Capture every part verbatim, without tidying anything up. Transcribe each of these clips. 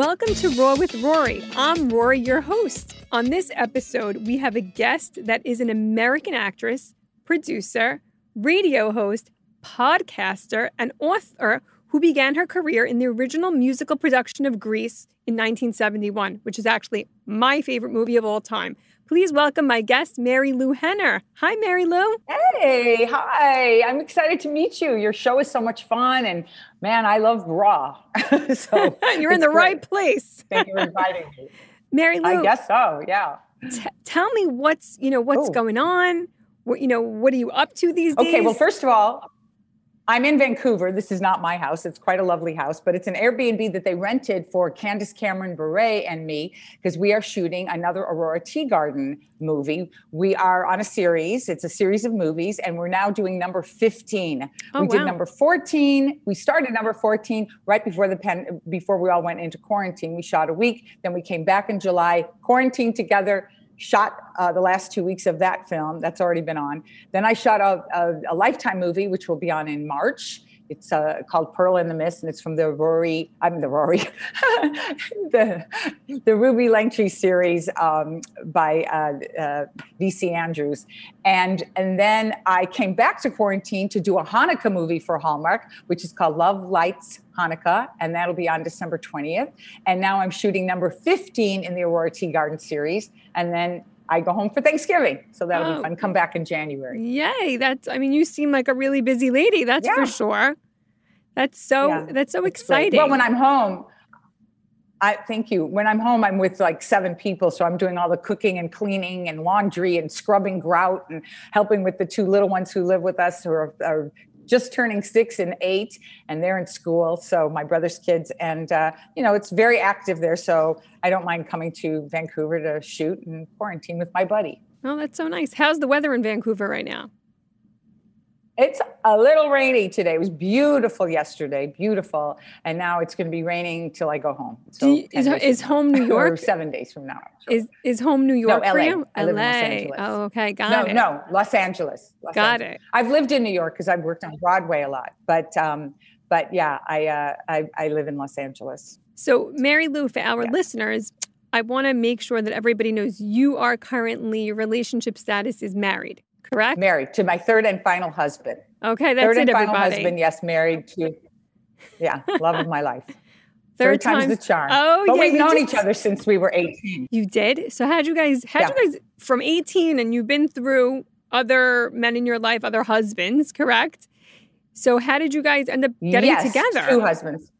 Welcome to Raw with Rory. I'm Rory, your host. On this episode, we have a guest that is an American actress, producer, radio host, podcaster, and author who began her career in the original musical production of Grease in nineteen seventy-one, which is actually my favorite movie of all time. Please welcome my guest, Mary Lou Henner. Hi, Mary Lou. Hey, hi. I'm excited to meet you. Your show is so much fun, and man, I love Raw. So you're in the great. right place. Thank you for inviting me. Mary Lou. I guess so, yeah. T- tell me what's, you know, what's Ooh. going on. What, you know, what are you up to these days? Okay, well, first of all, I'm in Vancouver. This is not my house. It's quite a lovely house, but it's an Airbnb that they rented for Candace Cameron Bure and me because we are shooting another Aurora Teagarden movie. We are on a series. It's a series of movies, and we're now doing number fifteen. Oh, we wow. did number fourteen. We started number fourteen right before the pen, before we all went into quarantine. We shot a week, then we came back in July, quarantined together. Shot uh, the last two weeks of that film. That's already been on. Then I shot a, a, a Lifetime movie, which will be on in March. It's uh, called Pearl in the Mist, and it's from the Rory, I'm the Rory, the, the Ruby Langtree series um, by uh, uh, V C Andrews. And, and then I came back to quarantine to do a Hanukkah movie for Hallmark, which is called Love Lights Hanukkah, and that'll be on December twentieth. And now I'm shooting number fifteen in the Aurora Teagarden series. And then I go home for Thanksgiving. So that'll oh. be fun. Come back in January. Yay. That's, I mean, you seem like a really busy lady. That's yeah. for sure. That's so, yeah. that's so that's exciting. Great. Well, when I'm home, I thank you. When I'm home, I'm with like seven people. So I'm doing all the cooking and cleaning and laundry and scrubbing grout and helping with the two little ones who live with us who are, are just turning six and eight, and they're in school. So my brother's kids, and uh, you know, it's very active there. So I don't mind coming to Vancouver to shoot and quarantine with my buddy. Oh, that's so nice. How's the weather in Vancouver right now? It's a little rainy today. It was beautiful yesterday, beautiful. And now it's going to be raining till I go home. So you, is, is home New York? Or seven days from now. Sure. Is is home New York no, for L A. you? I L A. Live in Los Angeles. Oh, okay. Got no, it. No, no. Los Angeles. Los Got Angeles. it. I've lived in New York because I've worked on Broadway a lot. But, um, but yeah, I, uh, I, I live in Los Angeles. So Mary Lou, for our yeah. listeners, I want to make sure that everybody knows you are currently, your relationship status is married. Correct? Married to my third and final husband. Okay, that's it, everybody. Third and final husband, yes, married to, yeah, love of my life. Third, third time's the charm. Oh, but yeah. But we've known just, each other since we were eighteen. You did? So how'd you guys, how'd yeah. you guys, from eighteen, and you've been through other men in your life, other husbands, correct? So how did you guys end up getting yes, together? Two husbands.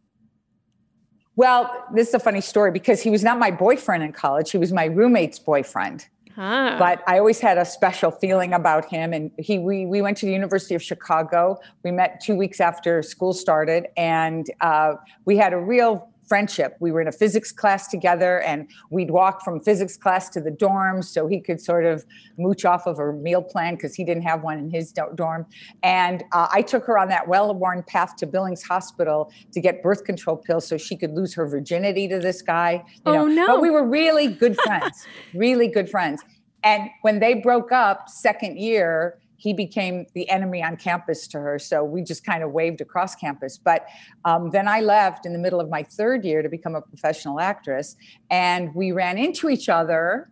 Well, this is a funny story because he was not my boyfriend in college. He was my roommate's boyfriend. Ah. But I always had a special feeling about him. And he, we, we went to the University of Chicago. We met two weeks after school started, and uh, we had a real friendship. We were in a physics class together, and we'd walk from physics class to the dorms so he could sort of mooch off of a meal plan because he didn't have one in his dorm. And uh, I took her on that well-worn path to Billings Hospital to get birth control pills so she could lose her virginity to this guy. You oh, know. no. But we were really good friends, really good friends. And when they broke up second year, he became the enemy on campus to her. So we just kind of waved across campus. But um, then I left in the middle of my third year to become a professional actress. And we ran into each other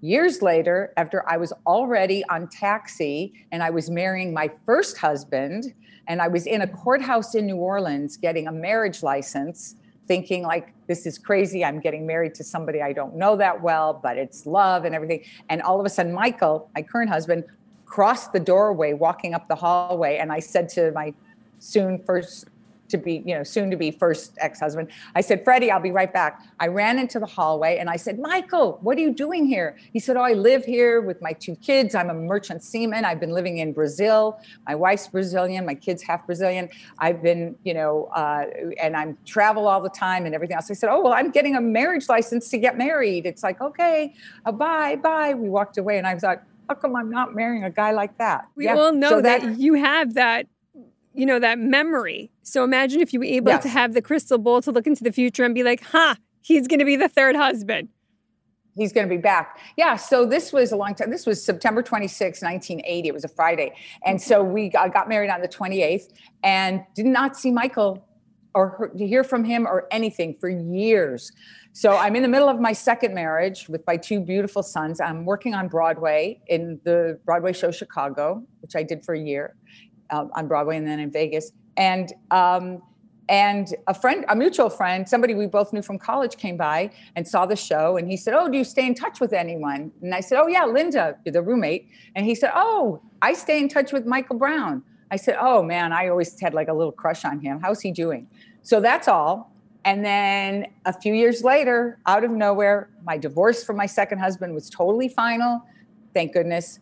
years later after I was already on Taxi and I was marrying my first husband. And I was in a courthouse in New Orleans getting a marriage license, thinking like, this is crazy. I'm getting married to somebody I don't know that well, but it's love and everything. And all of a sudden, Michael, my current husband, crossed the doorway, walking up the hallway. And I said to my soon first to be, you know, soon to be first ex-husband, I said, Freddie, I'll be right back. I ran into the hallway and I said, Michael, what are you doing here? He said, oh, I live here with my two kids. I'm a merchant seaman. I've been living in Brazil. My wife's Brazilian. My kid's half Brazilian. I've been, you know, uh, and I'm travel all the time and everything else. I said, oh, well, I'm getting a marriage license to get married. It's like, okay, uh, bye, bye. We walked away and I was like, how come I'm not marrying a guy like that? We yeah. all know so that, that you have that, you know, that memory. So imagine if you were able yes. to have the crystal ball to look into the future and be like, huh, he's going to be the third husband. He's going to be back. Yeah. So this was a long time. This was September twenty-sixth, nineteen eighty. It was a Friday. And so we got married on the twenty-eighth and did not see Michael or her, to hear from him or anything for years. So I'm in the middle of my second marriage with my two beautiful sons. I'm working on Broadway in the Broadway show Chicago, which I did for a year um, on Broadway and then in Vegas. And um, and a friend, a mutual friend, somebody we both knew from college came by and saw the show. And he said, oh, do you stay in touch with anyone? And I said, oh, yeah, Linda, the roommate. And he said, oh, I stay in touch with Michael Brown. I said, oh, man, I always had like a little crush on him. How's he doing? So that's all. And then a few years later, out of nowhere, my divorce from my second husband was totally final. Thank goodness.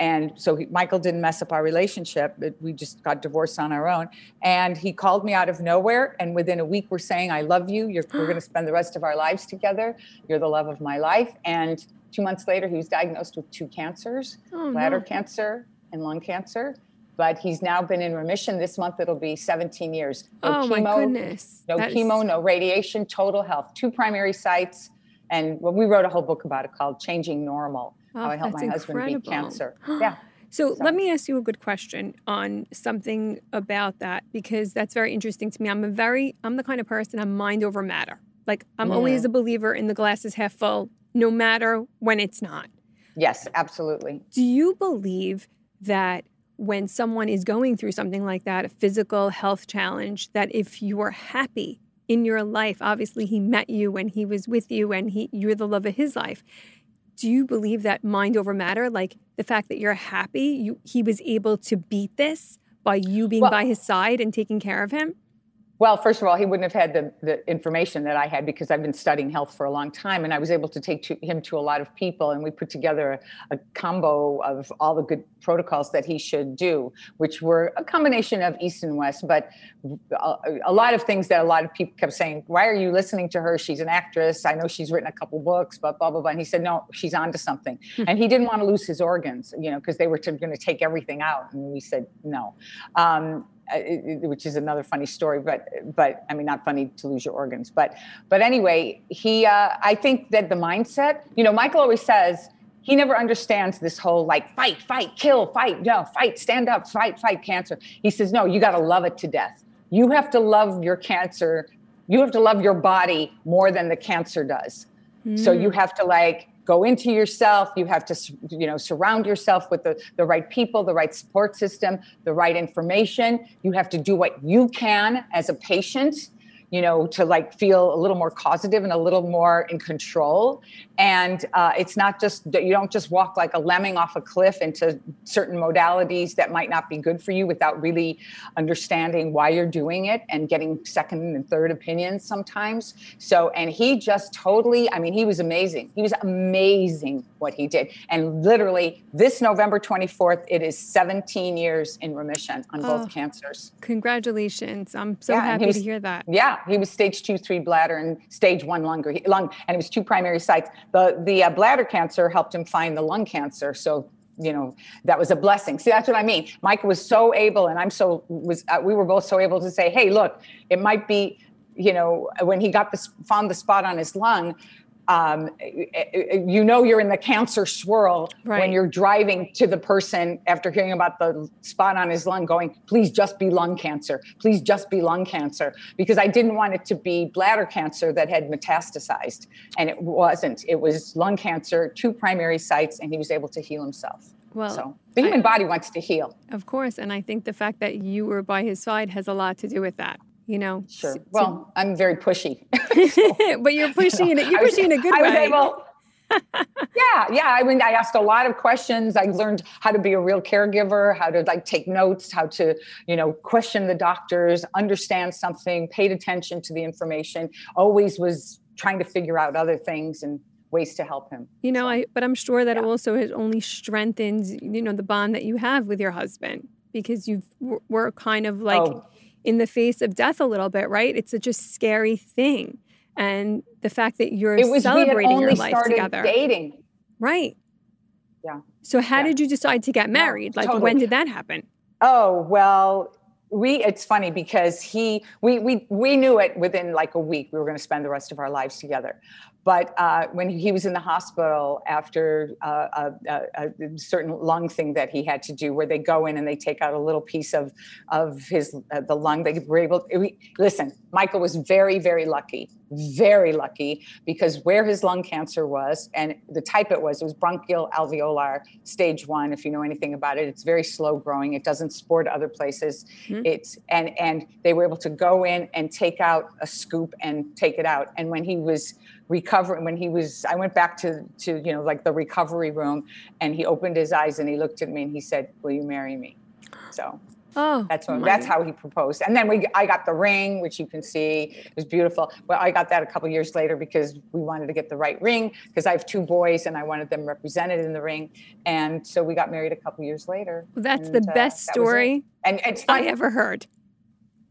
And so he, Michael didn't mess up our relationship. But we just got divorced on our own. And he called me out of nowhere. And within a week, we're saying, I love you. You're, we're going to spend the rest of our lives together. You're the love of my life. And two months later, he was diagnosed with two cancers, oh, bladder no. cancer and lung cancer. But he's now been in remission. This month, it'll be seventeen years. No oh, chemo, my goodness. No that chemo, is... no radiation, total health. Two primary sites. And well, we wrote a whole book about it called Changing Normal, oh, how I helped my husband incredible. beat cancer. Yeah. So, so let me ask you a good question on something about that, because that's very interesting to me. I'm a very, I'm the kind of person, I'm mind over matter. Like, I'm mm. always a believer in the glass is half full, no matter when it's not. Yes, absolutely. Do you believe that when someone is going through something like that, a physical health challenge, that if you are happy in your life, obviously he met you and he was with you and he, you're the love of his life. Do you believe that mind over matter, like the fact that you're happy, you, he was able to beat this by you being well, by his side and taking care of him? Well, first of all, he wouldn't have had the, the information that I had, because I've been studying health for a long time, and I was able to take to him to a lot of people, and we put together a, a combo of all the good protocols that he should do, which were a combination of East and West, but a, a lot of things that a lot of people kept saying, why are you listening to her? She's an actress. I know she's written a couple books, but blah, blah, blah. And he said, no, she's onto something. And he didn't want to lose his organs, you know, because they were going to take everything out. And we said, no. Um, Uh, it, which is another funny story, but, but I mean, not funny to lose your organs, but, but anyway, he, uh, I think that the mindset, you know, Michael always says he never understands this whole, like, fight, fight, kill, fight, no, fight, stand up, fight, fight cancer. He says, no, you got to love it to death. You have to love your cancer. You have to love your body more than the cancer does. Mm. So you have to, like, go into yourself. You have to, you know, surround yourself with the, the right people, the right support system, the right information. You have to do what you can as a patient, you know, to, like, feel a little more causative and a little more in control. And uh, it's not just that you don't just walk like a lemming off a cliff into certain modalities that might not be good for you without really understanding why you're doing it and getting second and third opinions sometimes. So, and he just totally, I mean, he was amazing. He was amazing what he did. And literally this November twenty-fourth, it is seventeen years in remission on oh, both cancers. Congratulations. I'm so yeah, happy was, to hear that. Yeah. He was stage two, three bladder and stage one lung, lung, and it was two primary sites. The the uh, bladder cancer helped him find the lung cancer. So, you know, that was a blessing. See, that's what I mean. Mike was so able, and I'm so was. Uh, we were both so able to say, hey, look, it might be, you know, when he got this, found the spot on his lung. Um, you know, you're in the cancer swirl right. when you're driving to the person after hearing about the spot on his lung going, please just be lung cancer. Please just be lung cancer. Because I didn't want it to be bladder cancer that had metastasized. And it wasn't. It was lung cancer, two primary sites, and he was able to heal himself. Well, so the human I, body wants to heal. Of course. And I think the fact that you were by his side has a lot to do with that. You know, sure. So, well, I'm very pushy, so, but you're pushing you know, it. You're pushing in a good I was way. Able, yeah, yeah. I mean, I asked a lot of questions. I learned how to be a real caregiver, how to, like, take notes, how to, you know, question the doctors, understand something, paid attention to the information. Always was trying to figure out other things and ways to help him. You know, so, I. But I'm sure that yeah. it also has only strengthened, you know, the bond that you have with your husband, because you were kind of like. Oh. in the face of death a little bit, right? It's such a scary thing. And the fact that you're it was, celebrating your life together. Dating. Right. Yeah. So how yeah. did you decide to get married? Yeah, like totally. When did that happen? Oh, well, we, it's funny because he, we, we, we knew it within like a week, we were going to spend the rest of our lives together. But uh, when he was in the hospital after uh, a, a certain lung thing that he had to do, where they go in and they take out a little piece of of his uh, the lung, they were able. To, we, listen, Michael was very, very lucky, very lucky, because where his lung cancer was and the type it was, it was bronchial alveolar stage one. If you know anything about it, it's very slow growing. It doesn't spread other places. Mm-hmm. It's and and they were able to go in and take out a scoop and take it out. And when he was recovering, when he was, I went back to, to, you know, like the recovery room, and he opened his eyes and he looked at me and he said, "Will you marry me?" So oh, that's what, that's how he proposed. And then we, I got the ring, which you can see, it was beautiful. Well, I got that a couple of years later because we wanted to get the right ring, because I have two boys and I wanted them represented in the ring. And so we got married a couple of years later. Well, that's and, the best uh, that story and, and I ever heard.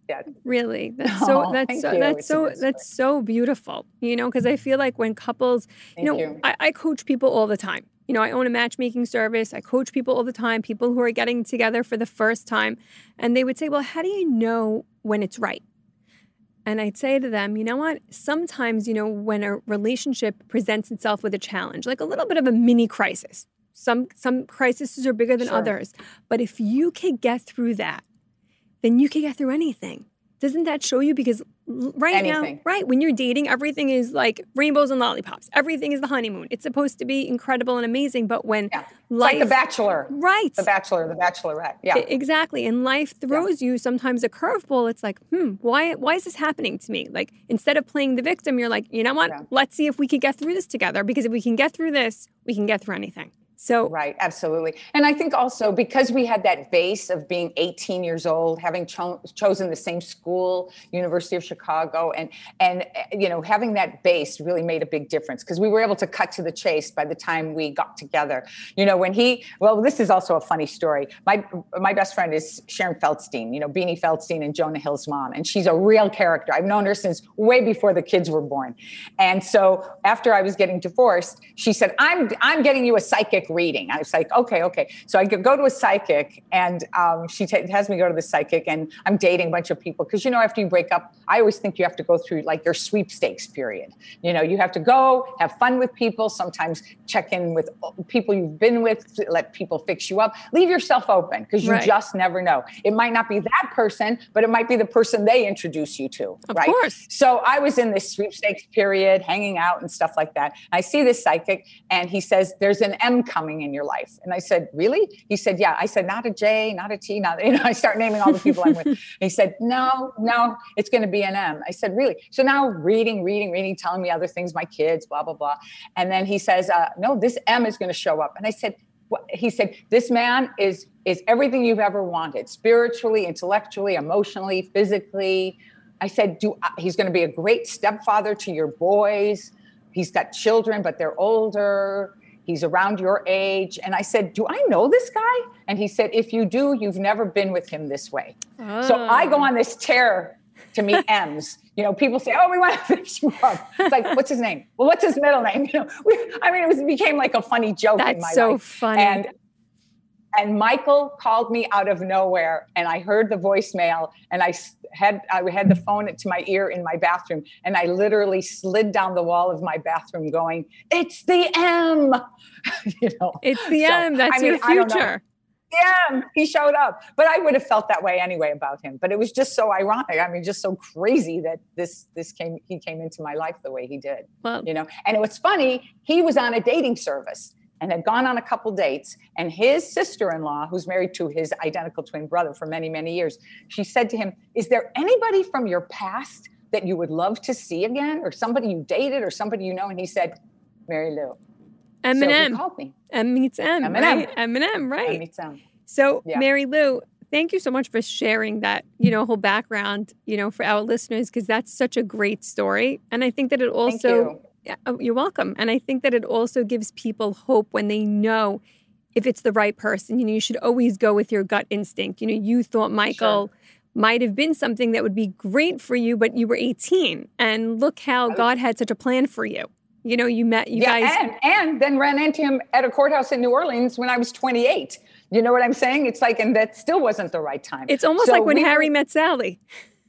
Yeah. Really, that's so oh, that's so, that's so that's so beautiful, you know, because I feel like when couples, you thank know, you. I, I coach people all the time. You know, I own a matchmaking service. I coach people all the time, people who are getting together for the first time. And they would say, well, how do you know when it's right? And I'd say to them, you know what? Sometimes, you know, when a relationship presents itself with a challenge, like a little bit of a mini crisis, some some crises are bigger than sure. others. But if you can get through that, then you can get through anything. Doesn't that show you? Because right anything. now, right, when you're dating, everything is like rainbows and lollipops. Everything is the honeymoon. It's supposed to be incredible and amazing, but when yeah. life— like The Bachelor. Right. The Bachelor, The Bachelorette, yeah. Exactly, and life throws yeah. you sometimes a curveball. It's like, hmm, why Why is this happening to me? Like, instead of playing the victim, you're like, you know what? Yeah. Let's see if we can get through this together, because if we can get through this, we can get through anything. So right, absolutely. And I think also because we had that base of being eighteen years old, having cho- chosen the same school, University of Chicago, and, and you know, having that base really made a big difference, because we were able to cut to the chase by the time we got together. You know, when he, well, this is also a funny story. My my best friend is Sharon Feldstein, you know, Beanie Feldstein and Jonah Hill's mom. And she's a real character. I've known her since way before the kids were born. And so after I was getting divorced, she said, I'm I'm getting you a psychic reading. I was like, okay, okay. So I go to a psychic, and um, she t- has me go to the psychic, and I'm dating a bunch of people. Because, you know, after you break up, I always think you have to go through like your sweepstakes period. You know, you have to go have fun with people, sometimes check in with people you've been with, let people fix you up, leave yourself open, because you right. just never know. It might not be that person, but it might be the person they introduce you to. Of right? course. So I was in this sweepstakes period, hanging out and stuff like that. I see this psychic, and he says, there's an M coming. in your life. And I said, really? He said, yeah. I said, not a J, not a T, not, you know, I start naming all the people I'm with. And he said, no, no, it's going to be an M. I said, really? So now reading, reading, reading, telling me other things, my kids, blah, blah, blah. And then he says, uh, no, this M is going to show up. And I said, what? He said, this man is, is everything you've ever wanted, spiritually, intellectually, emotionally, physically. I said, do I, he's going to be a great stepfather to your boys. He's got children, but they're older. He's around your age. And I said, do I know this guy? And he said, if you do, you've never been with him this way. Oh. So I go on this tear to meet M's. You know, people say, oh, we want to fix you up. It's like, what's his name? Well, what's his middle name? You know, we, I mean, it was, it became like a funny joke That's in my so life. That's so funny. And, and Michael called me out of nowhere, and I heard the voicemail, and I had I had the phone to my ear in my bathroom, and I literally slid down the wall of my bathroom going, it's the M, you know. It's the so, M, that's I mean, your future. Yeah, he showed up. But I would have felt that way anyway about him. But it was just so ironic. I mean, just so crazy that this this came he came into my life the way he did, wow. you know. And what's funny, he was on a dating service and had gone on a couple dates. And his sister-in-law, who's married to his identical twin brother for many, many years, she said to him, is there anybody from your past that you would love to see again? Or somebody you dated or somebody you know? And he said, Mary Lou. M and M. So he called me. M meets M, M and M, right? M and M, right? M meets M. So yeah. Mary Lou, thank you so much for sharing that, you know, whole background, you know, for our listeners, because that's such a great story. And I think that it also... Yeah, you're welcome. And I think that it also gives people hope when they know if it's the right person. You know, you should always go with your gut instinct. You know, you thought Michael sure. might have been something that would be great for you, but you were eighteen. And look how God had such a plan for you. You know, you met, you yeah, guys. And, and then ran into him at a courthouse in New Orleans when I was twenty-eight. You know what I'm saying? It's like, and that still wasn't the right time. It's almost so like when we Harry were, met Sally.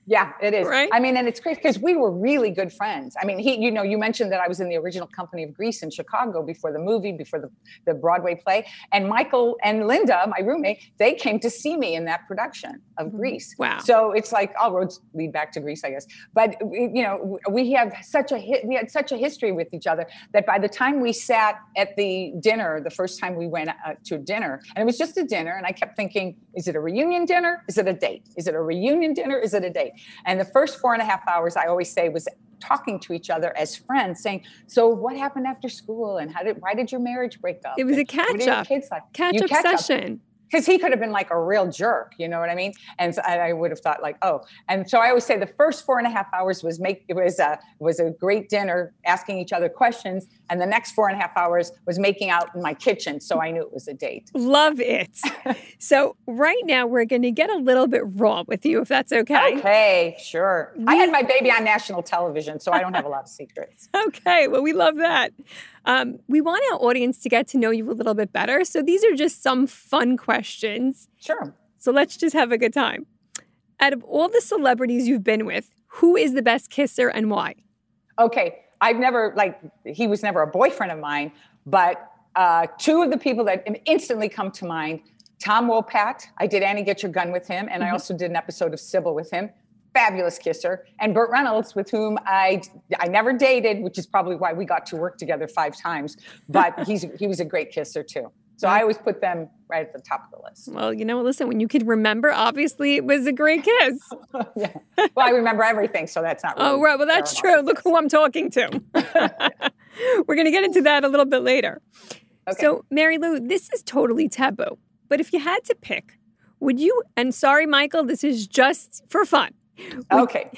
Yeah, it is. Right? I mean, and it's crazy because we were really good friends. I mean, he, you know, you mentioned that I was in the original company of Grease in Chicago before the movie, before the, the Broadway play. And Michael and Linda, my roommate, they came to see me in that production of Grease. Wow. So it's like all roads lead back to Grease, I guess. But, you know, we have such a hit. We had such a history with each other that by the time we sat at the dinner, the first time we went uh, to dinner, and it was just a dinner. And I kept thinking, is it a reunion dinner? Is it a date? Is it a reunion dinner? Is it a date? And the first four and a half hours, I always say, was talking to each other as friends, saying, "So what happened after school? And how did? Why did your marriage break up? It was a catch up. Kids like catch up session." Because he could have been like a real jerk, you know what I mean? And so I would have thought like, oh. And so I always say the first four and a half hours was make it was a was a great dinner, asking each other questions, and the next four and a half hours was making out in my kitchen. So I knew it was a date. Love it. So right now we're going to get a little bit raw with you, if that's okay. Okay, sure. We- I had my baby on national television, so I don't have a lot of secrets. Okay, well, we love that. Um, we want our audience to get to know you a little bit better. So these are just some fun questions. Sure. So let's just have a good time. Out of all the celebrities you've been with, who is the best kisser and why? Okay. I've never, like, he was never a boyfriend of mine, but uh, two of the people that instantly come to mind, Tom Wopat. I did Annie Get Your Gun with him, and mm-hmm. I also did an episode of Sybil with him. Fabulous kisser, and Burt Reynolds, with whom I I never dated, which is probably why we got to work together five times. But he's he was a great kisser too. So I always put them right at the top of the list. Well, you know, listen, when you could remember, obviously it was a great kiss. Yeah. Well, I remember everything, so that's not. Really oh, right. Well, that's true. Look who I'm talking to. We're going to get into that a little bit later. Okay. So, Mary Lou, this is totally taboo. But if you had to pick, would you? And sorry, Michael, this is just for fun. Would, okay.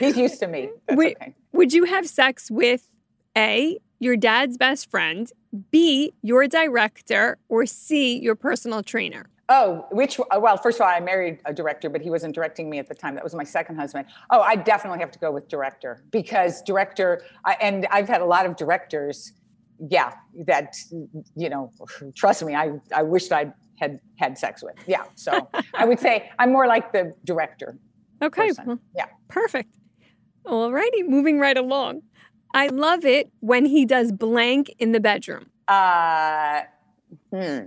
He's used to me. That's would, okay. Would you have sex with A, your dad's best friend, B, your director, or C, your personal trainer? Oh, which, well, first of all, I married a director, but he wasn't directing me at the time. That was my second husband. Oh, I definitely have to go with director because director, I, and I've had a lot of directors, yeah, that, you know, trust me, I, I wished I'd had, had sex with. Yeah. So I would say I'm more like the director. Okay. Well, yeah. Perfect. All righty. Moving right along. I love it when he does blank in the bedroom. Uh, hmm.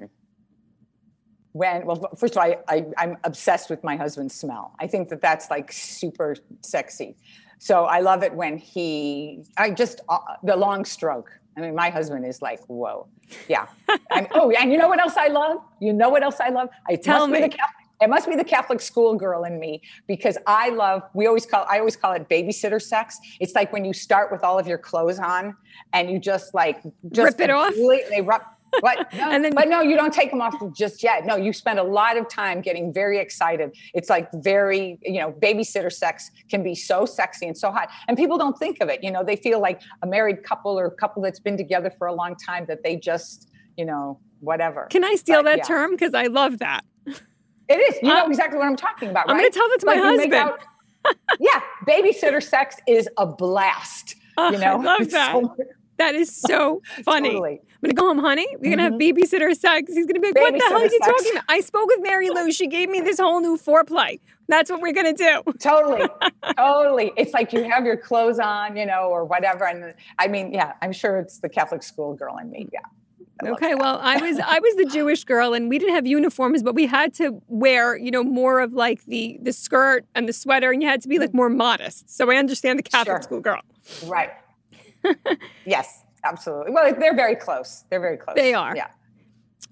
When, well, first of all, I, I, I'm obsessed with my husband's smell. I think that that's like super sexy. So I love it when he, I just, uh, the long stroke. I mean, my husband is like, whoa. Yeah. I'm, oh, and you know what else I love? You know what else I love? I tell me. The cal- It must be the Catholic schoolgirl in me because I love, we always call, I always call it babysitter sex. It's like when you start with all of your clothes on and you just like, just rip it off. They rub, what? No, and then, but no, you don't take them off just yet. No, you spend a lot of time getting very excited. It's like very, you know, babysitter sex can be so sexy and so hot. And people don't think of it. You know, they feel like a married couple or a couple that's been together for a long time that they just, you know, whatever. Can I steal but, that yeah. term? Because I love that. It is. You know um, exactly what I'm talking about, right? I'm going to tell that to like my husband. Out, yeah. Babysitter sex is a blast. Uh, you know? I love it's that. So, that is so funny. Totally. I'm going to go home, honey. We're mm-hmm. going to have babysitter sex. He's going to be like, babysitter what the hell are you sex. talking about? I spoke with Mary Lou. She gave me this whole new foreplay. That's what we're going to do. Totally. Totally. It's like you have your clothes on, you know, or whatever. And I mean, yeah, I'm sure it's the Catholic schoolgirl in me. Yeah. Okay, well, I was I was the Jewish girl, and we didn't have uniforms, but we had to wear, you know, more of like the the skirt and the sweater, and you had to be like more modest. So I understand the Catholic sure. school girl, right? Yes, absolutely. Well, they're very close. They're very close. They are. Yeah.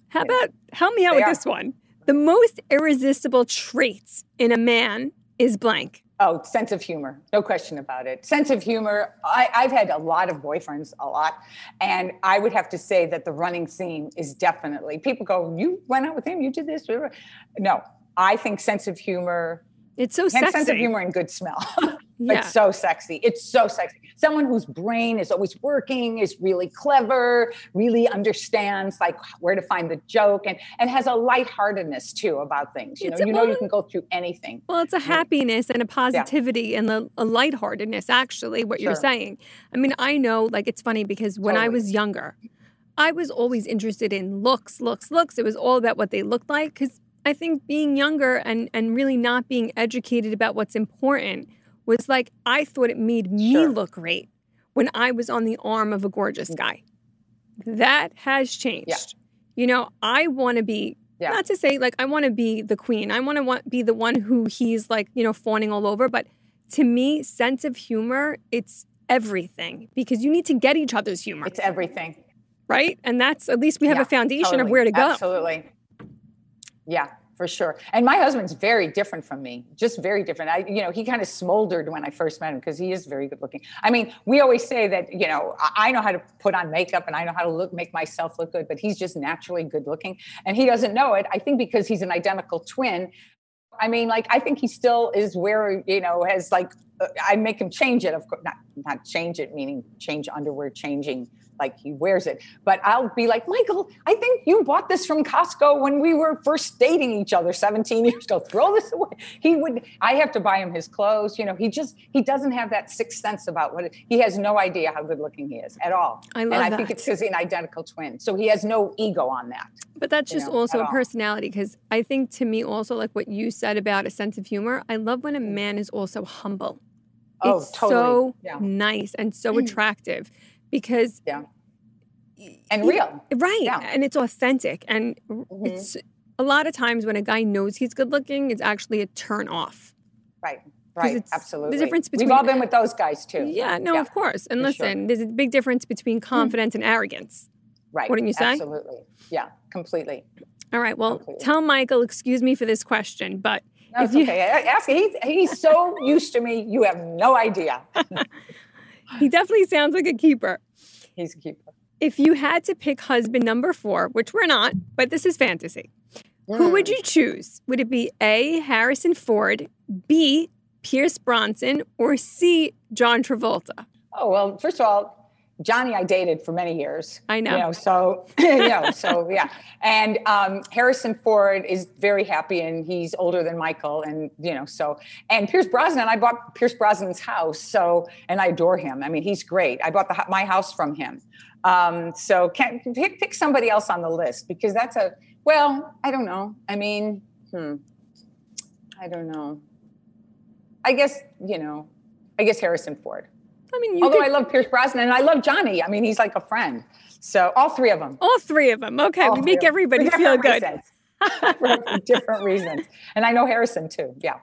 How yeah. about help me out they with are. this one? The most irresistible traits in a man is blank. Oh, sense of humor. No question about it. Sense of humor. I, I've had a lot of boyfriends, a lot. And I would have to say that the running theme is definitely, people go, you went out with him, you did this. No, I think sense of humor. It's so sexy. Sense of humor and good smell. Yeah. It's so sexy. It's so sexy. Someone whose brain is always working, is really clever, really understands like where to find the joke, and, and has a lightheartedness too about things. You know, you know you can go through anything. Well, it's a happiness and a positivity yeah. and a, a lightheartedness, actually, what sure. you're saying. I mean, I know, like, it's funny because when totally. I was younger, I was always interested in looks, looks, looks. It was all about what they looked like because I think being younger and, and really not being educated about what's important was like, I thought it made me sure. look great when I was on the arm of a gorgeous guy. That has changed. Yeah. You know, I want to be, yeah. not to say, like, I want to be the queen. I want to want be the one who he's, like, you know, fawning all over. But to me, sense of humor, it's everything. Because you need to get each other's humor. It's everything. Right? And that's, at least we have yeah, a foundation totally. Of where to go. Absolutely. Yeah, for sure. And my husband's very different from me, just very different. I, you know, he kind of smoldered when I first met him because he is very good looking. I mean, we always say that, you know, I know how to put on makeup and I know how to look, make myself look good, but he's just naturally good looking. And he doesn't know it, I think, because he's an identical twin. I mean, like, I think he still is where, you know, has like, I make him change it, of course, not, not change it, meaning change underwear, changing, like he wears it. But I'll be like, Michael, I think you bought this from Costco when we were first dating each other seventeen years ago. Throw this away. He would, I have to buy him his clothes. You know, he just, he doesn't have that sixth sense about what, it, he has no idea how good looking he is at all. I love that. And I think it's because he's an identical twin. So he has no ego on that. But that's just also a personality, because I think to me also, like what you said about a sense of humor, I love when a man is also humble. Oh, it's totally. so nice and so attractive. Because yeah, and real, right? Yeah. And it's authentic, and mm-hmm. it's a lot of times when a guy knows he's good looking, it's actually a turn off. Right, right, absolutely. The difference between we've all been with those guys too. Yeah, no, yeah. of course. And For listen, sure. there's a big difference between confidence mm-hmm. and arrogance. Right, wouldn't you say? Absolutely. Yeah, completely. All right. Well, completely. Tell Michael, excuse me for this question, but no, if it's you okay. ask, he, he's so used to me, you have no idea. He definitely sounds like a keeper. He's a keeper. If you had to pick husband number four, which we're not, but this is fantasy, mm. who would you choose? Would it be A, Harrison Ford, B, Pierce Brosnan, or C, John Travolta? Oh, well, first of all, Johnny I dated for many years. I know. You know, so, you know, so yeah. And um, Harrison Ford is very happy, and he's older than Michael, and, you know, so. And Pierce Brosnan, I bought Pierce Brosnan's house, so, and I adore him. I mean, he's great. I bought the, my house from him. Um, so can, pick, pick somebody else on the list, because that's a, well, I don't know. I mean, hmm, I don't know. I guess, you know, I guess Harrison Ford. I mean, you Although could... I love Pierce Brosnan and I love Johnny. I mean, he's like a friend. So all three of them. All three of them. Okay. All we make everybody feel good. For different reasons. And I know Harrison too. Yeah.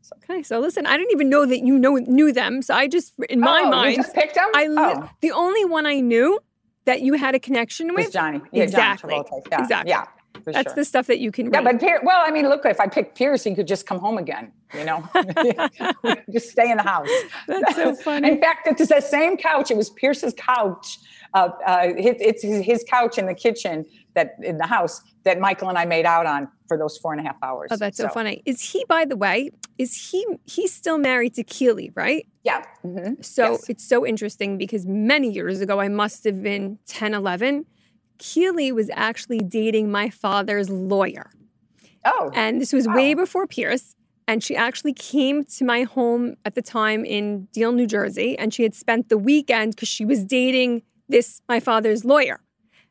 So. Okay. So listen, I didn't even know that you know knew them. So I just, in my oh, mind. You just picked them? I, oh. The only one I knew that you had a connection with. Was Johnny. Yeah, exactly. John Travolta. Yeah. Exactly. Yeah. For That's sure. the stuff that you can read. Yeah, but Pierce, well, I mean, look, if I picked Pierce, he could just come home again, you know? Just stay in the house. That's so funny. In fact, it's the same couch. It was Pierce's couch. Uh, uh, it, it's his couch in the kitchen that in the house that Michael and I made out on for those four and a half hours. Oh, that's so, so funny. Is he, by the way, is he, he's still married to Keely, right? Yeah. Mm-hmm. So yes. It's so interesting because many years ago, I must have been ten, eleven, Keely was actually dating my father's lawyer. Oh. And this was wow. way before Pierce. And she actually came to my home at the time in Deal, New Jersey. And she had spent the weekend because she was dating this, my father's lawyer.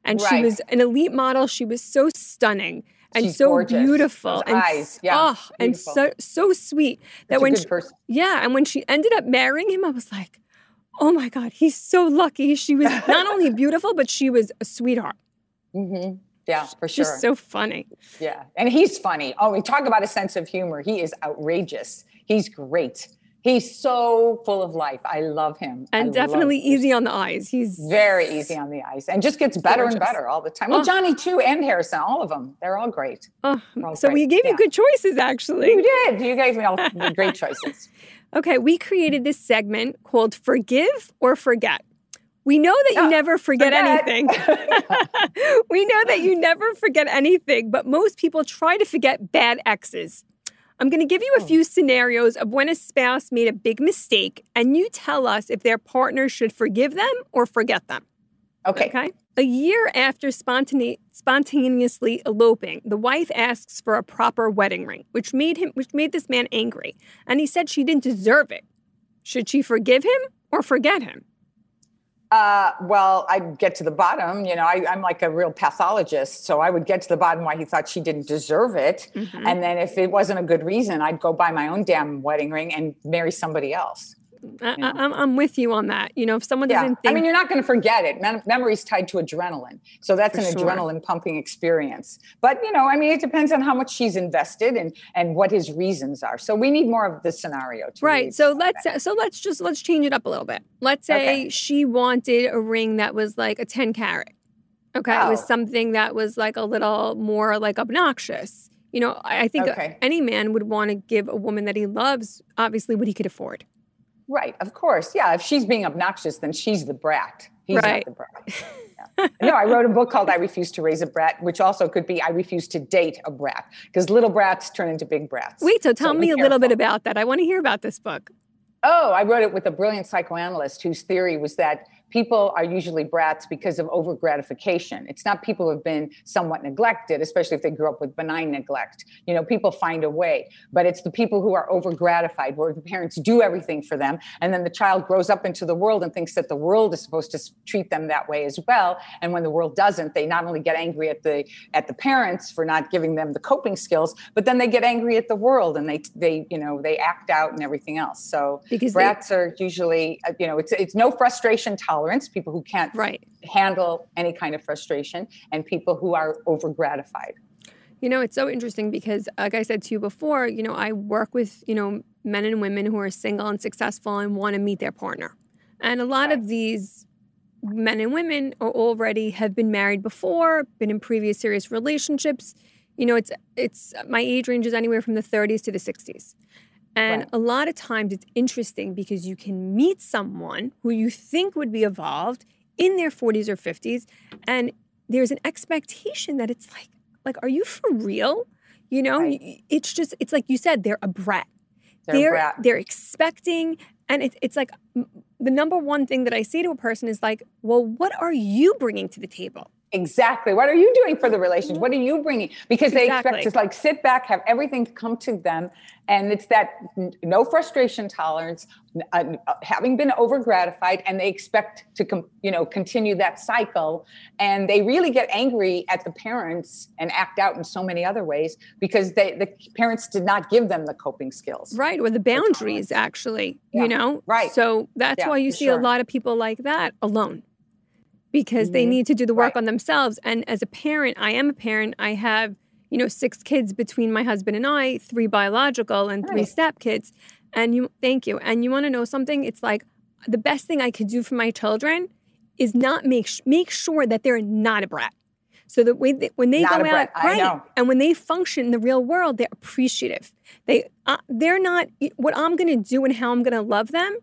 And right. she was an elite model. She was so stunning and She's so gorgeous. Beautiful. Those and, eyes. Yeah. Oh, beautiful. And so so sweet. That That's when a good she, person. Yeah. And when she ended up marrying him, I was like, oh my God, he's so lucky. She was not only beautiful, but she was a sweetheart. Mm-hmm. Yeah, for sure. Just so funny. Yeah, and he's funny. Oh, we talk about a sense of humor. He is outrageous. He's great. He's so full of life. I love him. And I definitely easy on the eyes. He's very easy on the eyes and just gets better gorgeous. And better all the time. Well, oh. Johnny too and Harrison, all of them. They're all great. Oh. They're all so great. We gave yeah. you good choices, actually. You did. You gave me all great choices. Okay, we created this segment called Forgive or Forget. We know that you oh, never forget, forget. anything. We know that you never forget anything, but most people try to forget bad exes. I'm going to give you a few scenarios of when a spouse made a big mistake, and you tell us if their partner should forgive them or forget them. Okay. Okay. A year after spontane- spontaneously eloping, the wife asks for a proper wedding ring, which made him, which made this man angry. And he said she didn't deserve it. Should she forgive him or forget him? Uh, well, I'd get to the bottom, you know, I, I'm like a real pathologist. So I would get to the bottom why he thought she didn't deserve it. Mm-hmm. And then if it wasn't a good reason, I'd go buy my own damn wedding ring and marry somebody else. I, I, I'm, I'm with you on that. You know, if someone doesn't yeah. think... I mean, you're not going to forget it. Mem- memory's tied to adrenaline. So that's an sure. adrenaline pumping experience. But, you know, I mean, it depends on how much she's invested and, and what his reasons are. So we need more of the scenario. To right. So let's, say, so let's just, let's change it up a little bit. Let's say okay. she wanted a ring that was like a ten carat. Okay. Oh. It was something that was like a little more like obnoxious. You know, I, I think okay. any man would want to give a woman that he loves, obviously, what he could afford. Right, of course. Yeah, if she's being obnoxious, then she's the brat. He's right. not the brat. Yeah. No, I wrote a book called I Refuse to Raise a Brat, which also could be I Refuse to Date a Brat, because little brats turn into big brats. Wait, so tell so me a little bit about that. I want to hear about this book. Oh, I wrote it with a brilliant psychoanalyst whose theory was that people are usually brats because of overgratification. It's not people who have been somewhat neglected, especially if they grew up with benign neglect. You know, people find a way, but it's the people who are overgratified, where the parents do everything for them, and then the child grows up into the world and thinks that the world is supposed to treat them that way as well. And when the world doesn't, they not only get angry at the at the parents for not giving them the coping skills, but then they get angry at the world and they they you know they act out and everything else. So because brats they- are usually you know it's it's no frustration tolerance. People who can't right. handle any kind of frustration, and people who are overgratified. You know, it's so interesting because, like I said to you before, you know, I work with, you know, men and women who are single and successful and want to meet their partner. And a lot right. of these men and women are already have been married before, been in previous serious relationships. You know, it's it's my age range is anywhere from the thirties to the sixties. And right. a lot of times it's interesting because you can meet someone who you think would be evolved in their forties or fifties, and there's an expectation that it's like, like, are you for real? You know, right. it's just, it's like you said, they're a brat. They're they're, a brat. they're expecting, and it, it's like the number one thing that I say to a person is like, well, what are you bringing to the table? Exactly. What are you doing for the relationship? What are you bringing? Because they exactly. expect to like sit back, have everything come to them. And it's that n- no frustration tolerance, uh, having been overgratified, and they expect to, com- you know, continue that cycle. And they really get angry at the parents and act out in so many other ways because they, the parents did not give them the coping skills. Right. Or the boundaries, actually, yeah. you know? Right. So that's yeah, why you see sure. a lot of people like that alone. Because they need to do the work right. on themselves. And as a parent, I am a parent. I have, you know, six kids between my husband and I, three biological and three nice. stepkids. And you, thank you. And you want to know something? It's like the best thing I could do for my children is not make make sure that they're not a brat. So that when they, when they go out, right, and when they function in the real world, they're appreciative. They uh, they're not what I'm going to do and how I'm going to love them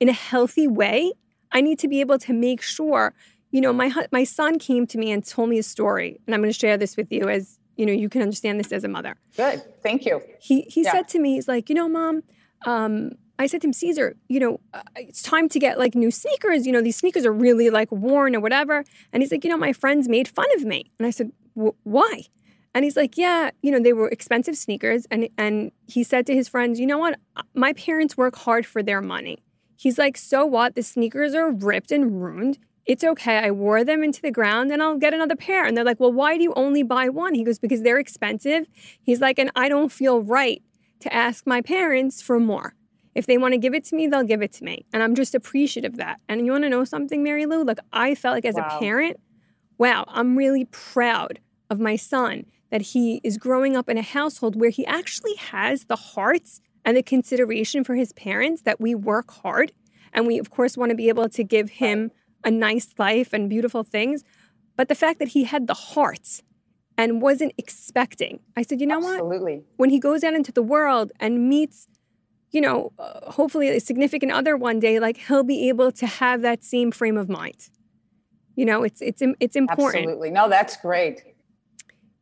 in a healthy way. I need to be able to make sure. You know, my my son came to me and told me a story, and I'm going to share this with you as, you know, you can understand this as a mother. Good. Thank you. He he yeah. said to me, he's like, you know, Mom, um, I said to him, Caesar, you know, uh, it's time to get, like, new sneakers. You know, these sneakers are really, like, worn or whatever. And he's like, you know, my friends made fun of me. And I said, why? And he's like, yeah, you know, they were expensive sneakers. And and he said to his friends, you know what? My parents work hard for their money. He's like, so what? The sneakers are ripped and ruined. It's okay, I wore them into the ground and I'll get another pair. And they're like, well, why do you only buy one? He goes, because they're expensive. He's like, and I don't feel right to ask my parents for more. If they want to give it to me, they'll give it to me. And I'm just appreciative of that. And you want to know something, Mary Lou? Look, I felt like as wow. a parent, wow, I'm really proud of my son that he is growing up in a household where he actually has the hearts and the consideration for his parents that we work hard. And we, of course, want to be able to give him a nice life and beautiful things. But the fact that he had the heart and wasn't expecting. I said, you know Absolutely. what? When he goes out into the world and meets, you know, uh, hopefully a significant other one day, like he'll be able to have that same frame of mind. You know, it's it's it's important. Absolutely. No, that's great.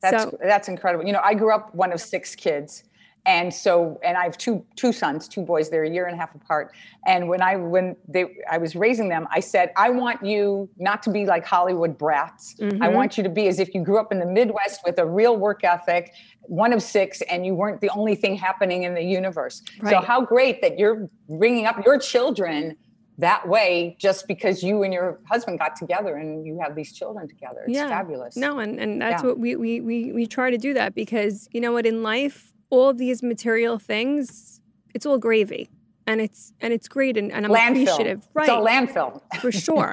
That's so, that's incredible. You know, I grew up one of six kids. And so, and I have two two sons, two boys. They're a year and a half apart. And when I when they I was raising them, I said, I want you not to be like Hollywood brats. Mm-hmm. I want you to be as if you grew up in the Midwest with a real work ethic, one of six, and you weren't the only thing happening in the universe. Right. So how great that you're bringing up your children that way just because you and your husband got together and you have these children together. It's yeah. fabulous. No, and, and that's yeah. what we, we, we, we try to do that because, you know what, in life, all these material things, it's all gravy. And it's and it's great, and, and I'm landfill. appreciative. Right. It's all landfill. For sure.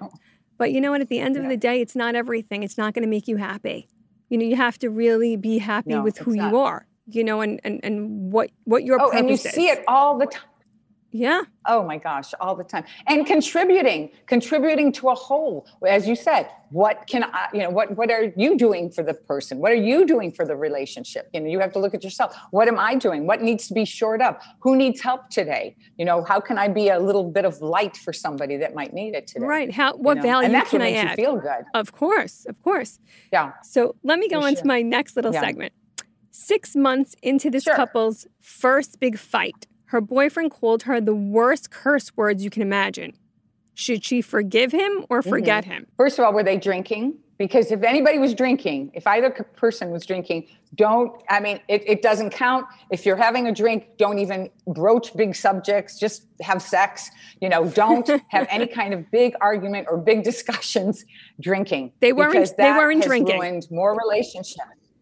But you know what? At the end of yeah. the day, it's not everything. It's not going to make you happy. You know, you have to really be happy no, with who not. you are, you know, and, and, and what, what your oh, purpose is. Oh, and you is. see it all the time. Yeah. Oh, my gosh, all the time. And contributing, contributing to a whole. As you said, what can I, you know, what, what are you doing for the person? What are you doing for the relationship? You know, you have to look at yourself. What am I doing? What needs to be shored up? Who needs help today? You know, how can I be a little bit of light for somebody that might need it today? Right. How, what you know? value and that's can what I makes add? You feel good. Of course. Of course. Yeah. So let me go for on sure. to my next little yeah. segment. Six months into this sure. couple's first big fight. Her boyfriend called her the worst curse words you can imagine. Should she forgive him or forget mm-hmm. him? First of all, were they drinking? Because if anybody was drinking, if either person was drinking, don't, I mean, it, it doesn't count. If you're having a drink, don't even broach big subjects. Just have sex. You know, don't have any kind of big argument or big discussions drinking. They weren't, they weren't drinking. Because that has ruined more relationships.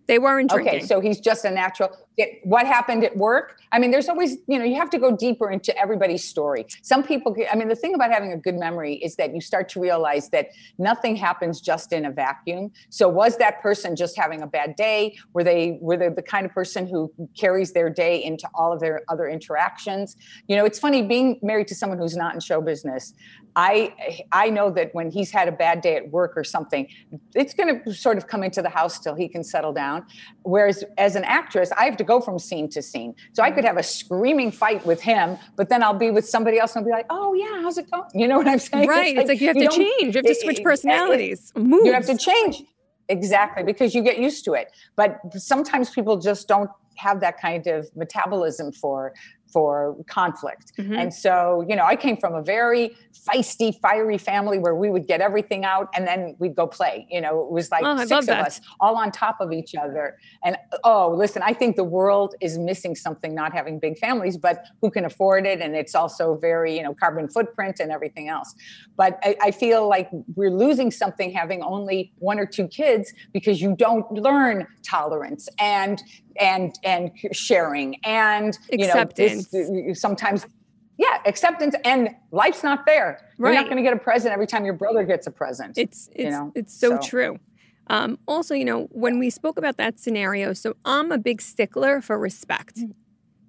They weren't drinking. Okay, so he's just a natural. It, what happened at work? I mean, there's always, you know, you have to go deeper into everybody's story. Some people, I mean, the thing about having a good memory is that you start to realize that nothing happens just in a vacuum. So was that person just having a bad day? Were they, were they the kind of person who carries their day into all of their other interactions? You know, it's funny being married to someone who's not in show business. I, I know that when he's had a bad day at work or something, it's going to sort of come into the house till he can settle down. Whereas as an actress, I have to go from scene to scene. So I could have a screaming fight with him, but then I'll be with somebody else and I'll be like, oh yeah, how's it going? You know what I'm saying? Right. It's like, it's like you have you to change. You have to switch personalities. It, it, moves. You have to change. Exactly. Because you get used to it. But sometimes people just don't have that kind of metabolism for for conflict. Mm-hmm. And so, you know, I came from a very feisty, fiery family where we would get everything out and then we'd go play. You know, it was like oh, six of that. us all on top of each other. And, oh, listen, I think the world is missing something, not having big families, but who can afford it? And it's also very, you know, carbon footprint and everything else. But I, I feel like we're losing something having only one or two kids because you don't learn tolerance and and and sharing and, you acceptance. know, this, sometimes, yeah, acceptance and life's not fair. Right. You're not going to get a present every time your brother gets a present. It's, it's, you know? it's so, so true. Um, also, you know, when we spoke about that scenario, so I'm a big stickler for respect.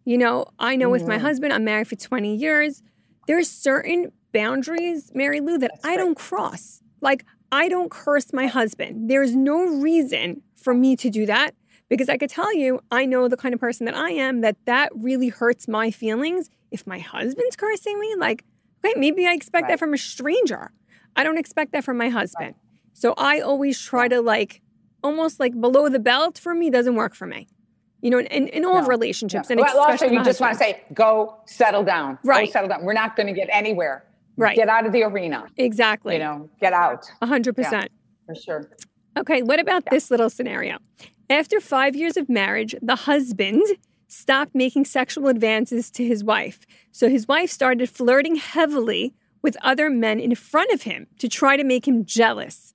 You know, I know with yeah. my husband, I'm married for twenty years. There's certain boundaries, Mary Lou, that That's I right. don't cross. Like I don't curse my husband. There's no reason for me to do that. Because I could tell you, I know the kind of person that I am, that that really hurts my feelings. If my husband's cursing me, like, okay, maybe I expect right. that from a stranger. I don't expect that from my husband. Right. So I always try to like, almost like below the belt for me doesn't work for me. You know, in, in, in all no. relationships. No. And well, also you just husband. want to say, go settle down. Right. Go settle down. We're not going to get anywhere. Right. Get out of the arena. Exactly. You know, get out. one hundred percent. Yeah, for sure. Okay, what about yeah. this little scenario? After five years of marriage, the husband stopped making sexual advances to his wife. So his wife started flirting heavily with other men in front of him to try to make him jealous.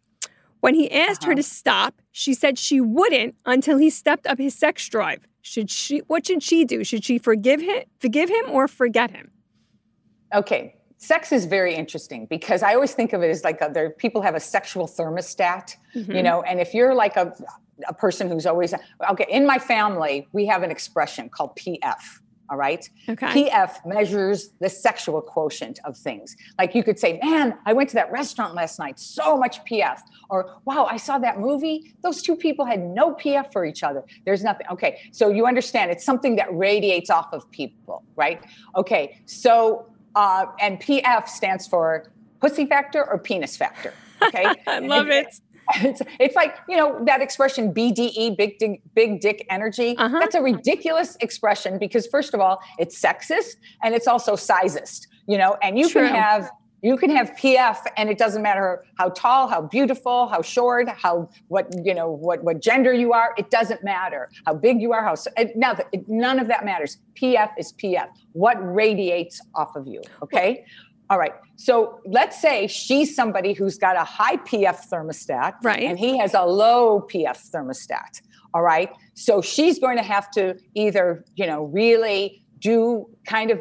When he asked uh-huh. her to stop, she said she wouldn't until he stepped up his sex drive. Should she? What should she do? Should she forgive him, forgive him or forget him? Okay. Sex is very interesting because I always think of it as like a, there, people have a sexual thermostat, mm-hmm. you know, and if you're like a, a person who's always, okay, in my family, we have an expression called P F. All right. Okay. P F measures the sexual quotient of things. Like you could say, man, I went to that restaurant last night, so much P F. Or, wow, I saw that movie. Those two people had no P F for each other. There's nothing. Okay. So you understand it's something that radiates off of people, right? Okay. So, Uh, and P F stands for pussy factor or penis factor. Okay. I love it. It's, it's like, you know, that expression B D E, big dick, big dick energy. Uh-huh. That's a ridiculous expression because first of all, it's sexist and it's also sizist, you know, and you True. can have, you can have P F and it doesn't matter how tall, how beautiful, how short, how, what, you know, what, what gender you are. It doesn't matter how big you are, how, now none of that matters. P F is P F. What radiates off of you? Okay. All right. So let's say she's somebody who's got a high P F thermostat, right, and he has a low P F thermostat. All right. So she's going to have to either, you know, really do kind of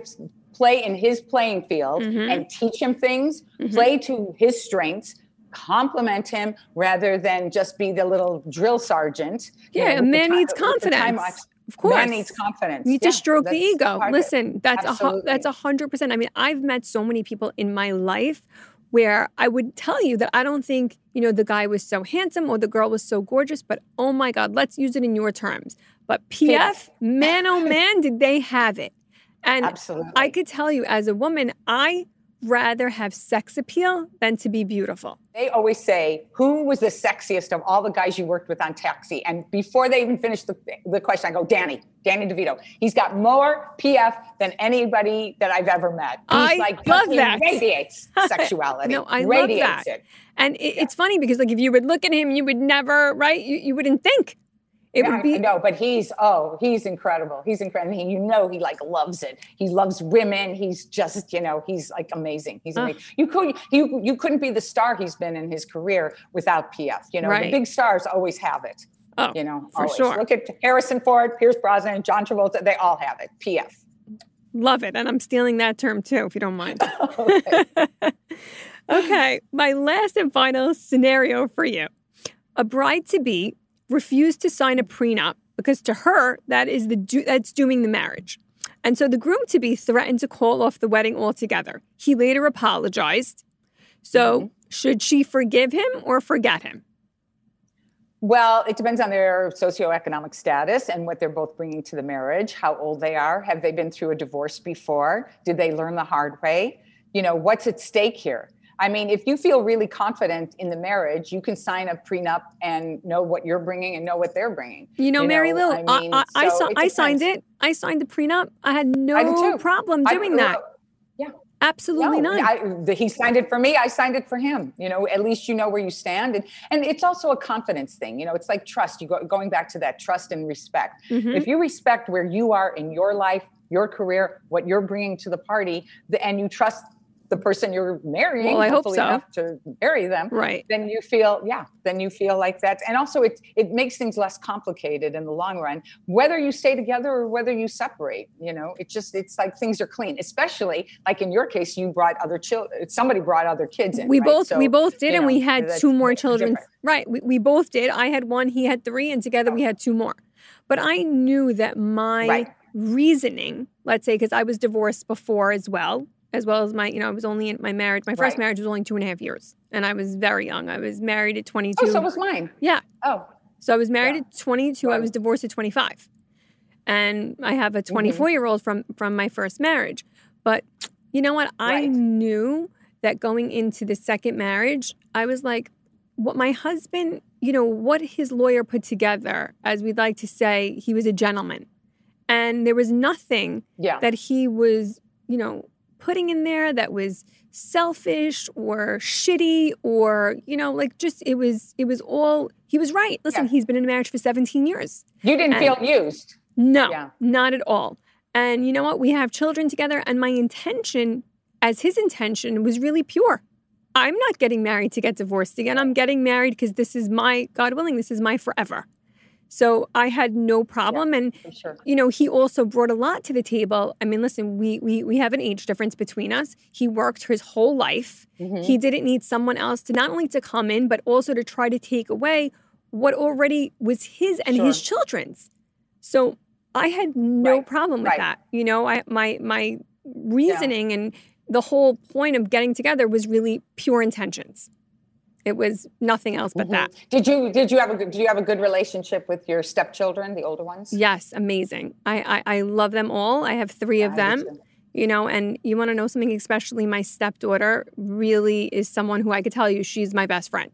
play in his playing field, mm-hmm, and teach him things, mm-hmm, play to his strengths, compliment him rather than just be the little drill sergeant. Yeah. You know, a man needs confidence. Of course. Man needs confidence. You need, yeah, to stroke the ego. Listen, that's a, that's one hundred percent. I mean, I've met so many people in my life where I would tell you that I don't think, you know, the guy was so handsome or the girl was so gorgeous, but oh my God, let's use it in your terms. But P F, man, oh man, did they have it. And absolutely. I could tell you as a woman, I rather have sex appeal than to be beautiful. They always say, who was the sexiest of all the guys you worked with on Taxi? And before they even finish the, the question, I go, Danny, Danny DeVito. He's got more P F than anybody that I've ever met. He's I like, love he that. Radiates sexuality. No, I radiates love that. It. And it, yeah. It's funny because like if you would look at him, you would never, right? You, you wouldn't think. It yeah, would be no, but he's oh, he's incredible. He's incredible. He, you know, he like loves it. He loves women. He's just, you know, he's like amazing. He's uh, amazing. You could you you couldn't be the star he's been in his career without P F. You know, right. The big stars always have it. Oh, you know, for always. Sure. Look at Harrison Ford, Pierce Brosnan, John Travolta. They all have it. P F. Love it, and I'm stealing that term too, if you don't mind. Okay. Okay, my last and final scenario for you: a bride to be refused to sign a prenup because to her, that is the do- that's dooming the marriage. And so the groom-to-be threatened to call off the wedding altogether. He later apologized. So mm-hmm. should she forgive him or forget him? Well, it depends on their socioeconomic status and what they're both bringing to the marriage, how old they are. Have they been through a divorce before? Did they learn the hard way? You know, what's at stake here? I mean, if you feel really confident in the marriage, you can sign a prenup and know what you're bringing and know what they're bringing. You know, you Mary know? Lou, I, mean, I, I, so I, saw, I signed it. I signed the prenup. I had no I do problem doing I, that. Yeah. Absolutely no, not. I, the, he signed it for me. I signed it for him. You know, at least you know where you stand. And, and it's also a confidence thing. You know, it's like trust. You go, going back to that trust and respect. Mm-hmm. If you respect where you are in your life, your career, what you're bringing to the party, the, and you trust the person you're marrying, well, I hopefully hope so. Enough to marry them, right? Then you feel, yeah, then you feel like that. And also it, it makes things less complicated in the long run, whether you stay together or whether you separate, you know, it just, it's like things are clean, especially like in your case, you brought other children, somebody brought other kids in. We right? both, so, we both did. You know, and we had two more children, different. Right? We, we both did. I had one, he had three, and together oh. we had two more, but I knew that my right. reasoning, let's say, cause I was divorced before as well. As well as my, you know, I was only in my marriage. My first right. marriage was only two and a half years. And I was very young. I was married at twenty-two. Oh, so was mine. Yeah. Oh. So I was married yeah. at twenty-two. Right. I was divorced at twenty-five. And I have a twenty-four-year-old mm-hmm. from, from my first marriage. But you know what? Right. I knew that going into the second marriage, I was like, what my husband, you know, what his lawyer put together, as we'd like to say, he was a gentleman. And there was nothing yeah. that he was, you know, putting in there that was selfish or shitty or, you know, like just it was it was all he was right. Listen, yeah. he's been in a marriage for seventeen years. You didn't feel used. No, yeah. not at all. And you know what? We have children together. And my intention, as his intention, was really pure. I'm not getting married to get divorced again. I'm getting married because this is my, God willing, this is my forever. So I had no problem. Yeah, and, sure. you know, he also brought a lot to the table. I mean, listen, we we we have an age difference between us. He worked his whole life. Mm-hmm. He didn't need someone else to not only to come in, but also to try to take away what already was his and sure. his children's. So I had no right. problem with right. that. You know, I my my reasoning yeah. and the whole point of getting together was really pure intentions. It was nothing else but mm-hmm. that. Did you did you have a did you have a good relationship with your stepchildren, the older ones? Yes, amazing. I I, I love them all. I have three yeah, of them. You know, and you want to know something? Especially my stepdaughter really is someone who I could tell you she's my best friend.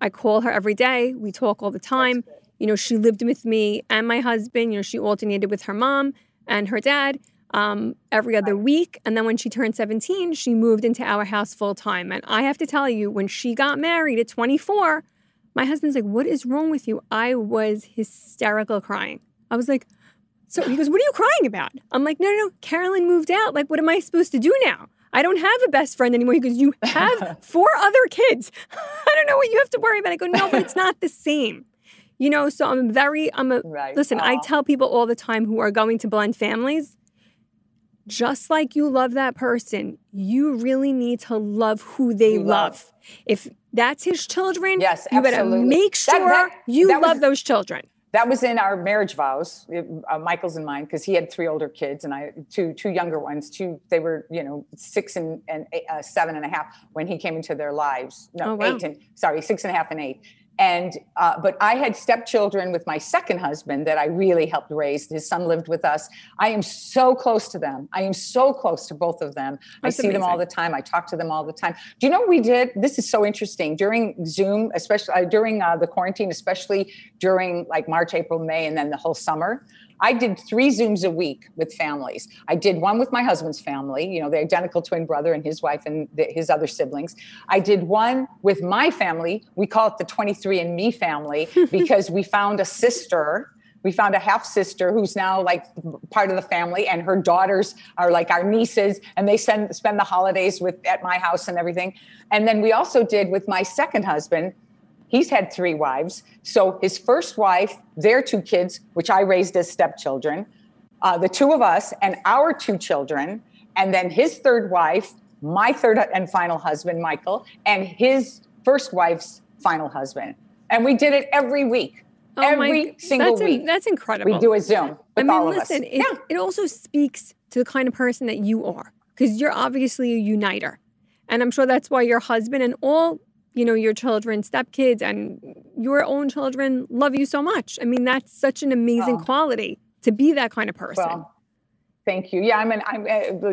I call her every day. We talk all the time. You know, she lived with me and my husband. You know, she alternated with her mom and her dad um, every other right. week. And then when she turned seventeen, she moved into our house full time. And I have to tell you, when she got married at twenty-four, my husband's like, what is wrong with you? I was hysterical crying. I was like, so he goes, what are you crying about? I'm like, no, no, no, Carolyn moved out. Like, what am I supposed to do now? I don't have a best friend anymore. He goes, you have four other kids. I don't know what you have to worry about. I go, no, but it's not the same. You know, so I'm very, I'm a, right. listen, oh. I tell people all the time who are going to blend families, just like you love that person, you really need to love who they love. love. If that's his children, yes, you absolutely. better make sure that, that, you that love was, those children. That was in our marriage vows, uh, Michael's and mine, because he had three older kids and I, two two younger ones, two, they were, you know, six and, and eight, uh, seven and a half when he came into their lives. No, oh, wow. eight and, sorry, six and a half and eight. And, uh, but I had stepchildren with my second husband that I really helped raise. His son lived with us. I am so close to them. I am so close to both of them. That's I see amazing. them all the time. I talk to them all the time. Do you know what we did? This is so interesting. During Zoom, especially uh, during uh, the quarantine, especially during like March, April, May, and then the whole summer, I did three Zooms a week with families. I did one with my husband's family, you know, the identical twin brother and his wife and the, his other siblings. I did one with my family. We call it the twenty-three and me family because we found a sister. We found a half sister who's now like part of the family, and her daughters are like our nieces, and they send, spend the holidays with at my house and everything. And then we also did with my second husband. He's had three wives. So his first wife, their two kids, which I raised as stepchildren, uh, the two of us and our two children, and then his third wife, my third and final husband, Michael, and his first wife's final husband. And we did it every week, oh every my, single that's week. A, that's incredible. We do a Zoom with I mean, all listen, of us. It, yeah. it also speaks to the kind of person that you are, because you're obviously a uniter. And I'm sure that's why your husband and all you know, your children, stepkids, and your own children love you so much. I mean, that's such an amazing oh. quality to be that kind of person. Well, thank you. Yeah, I mean, I'm,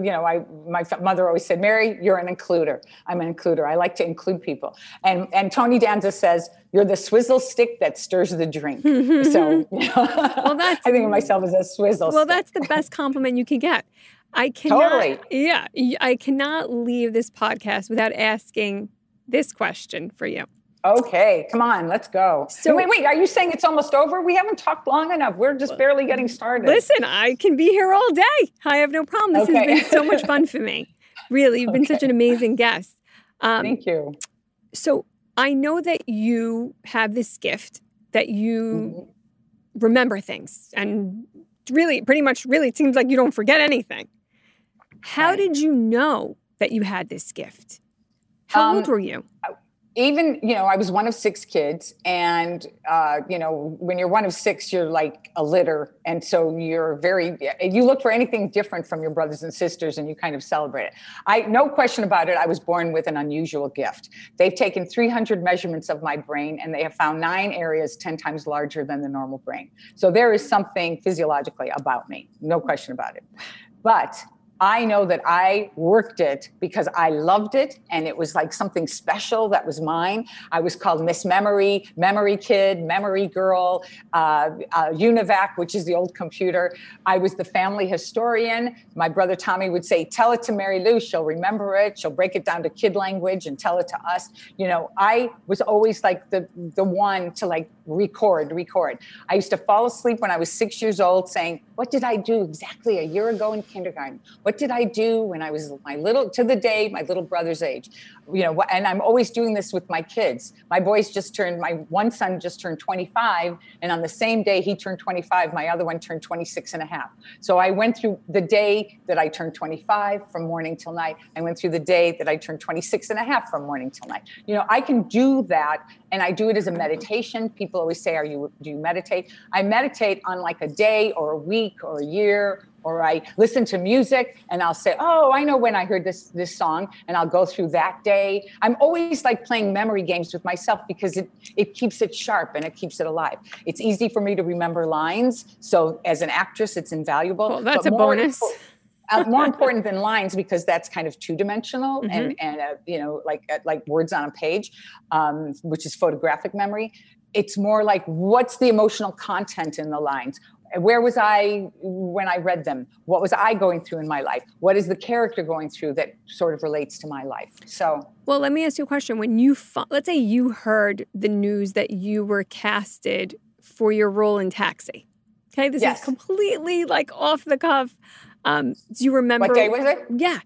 you know, I my mother always said, Mary, you're an includer. I'm an includer. I like to include people. And and Tony Danza says, you're the swizzle stick that stirs the drink. So you know, well, that's, I think of myself as a swizzle well, stick. Well, that's the best compliment you can get. I cannot, totally. Yeah, I cannot leave this podcast without asking this question for you. Okay, come on, let's go. So wait, wait, are you saying it's almost over? We haven't talked long enough. We're just well, barely getting started. Listen, I can be here all day. I have no problem. This okay. has been so much fun for me. Really, you've okay. been such an amazing guest. Um, Thank you. So I know that you have this gift that you mm-hmm. remember things, and really, pretty much, really, it seems like you don't forget anything. How right. did you know that you had this gift? How um, old were you? Even, you know, I was one of six kids. And, uh, you know, when you're one of six, you're like a litter. And so you're very, you look for anything different from your brothers and sisters and you kind of celebrate it. I, no question about it, I was born with an unusual gift. They've taken three hundred measurements of my brain and they have found nine areas ten times larger than the normal brain. So there is something physiologically about me, no question about it. But I know that I worked it because I loved it, and it was like something special that was mine. I was called Miss Memory, Memory Kid, Memory Girl, uh, uh, UNIVAC, which is the old computer. I was the family historian. My brother Tommy would say, tell it to Mary Lou. She'll remember it. She'll break it down to kid language and tell it to us. You know, I was always like the, the one to like record, record. I used to fall asleep when I was six years old saying, what did I do exactly a year ago in kindergarten? What did I do when I was my little, to the day, my little brother's age? You know, and I'm always doing this with my kids. My boys just turned, my one son just turned twenty-five. And on the same day he turned twenty-five, my other one turned twenty-six and a half. So I went through the day that I turned twenty-five from morning till night. I went through the day that I turned twenty-six and a half from morning till night. You know, I can do that. And I do it as a meditation. People always say, "Are you, do you meditate?" I meditate on like a day or a week or a year, or I listen to music and I'll say, oh, I know when I heard this this song, and I'll go through that day. I'm always like playing memory games with myself because it, it keeps it sharp and it keeps it alive. It's easy for me to remember lines. So as an actress, it's invaluable. Well, that's but a bonus. More, uh, more important than lines, because that's kind of two-dimensional mm-hmm. and, and uh, you know, like uh, like words on a page, um, which is photographic memory. It's more like, what's the emotional content in the lines? Where was I when I read them? What was I going through in my life? What is the character going through that sort of relates to my life? So, well, let me ask you a question. When you, fo- let's say you heard the news that you were casted for your role in Taxi. Okay, this yes. is completely like off the cuff. Um, do you remember? What day was it? Yeah.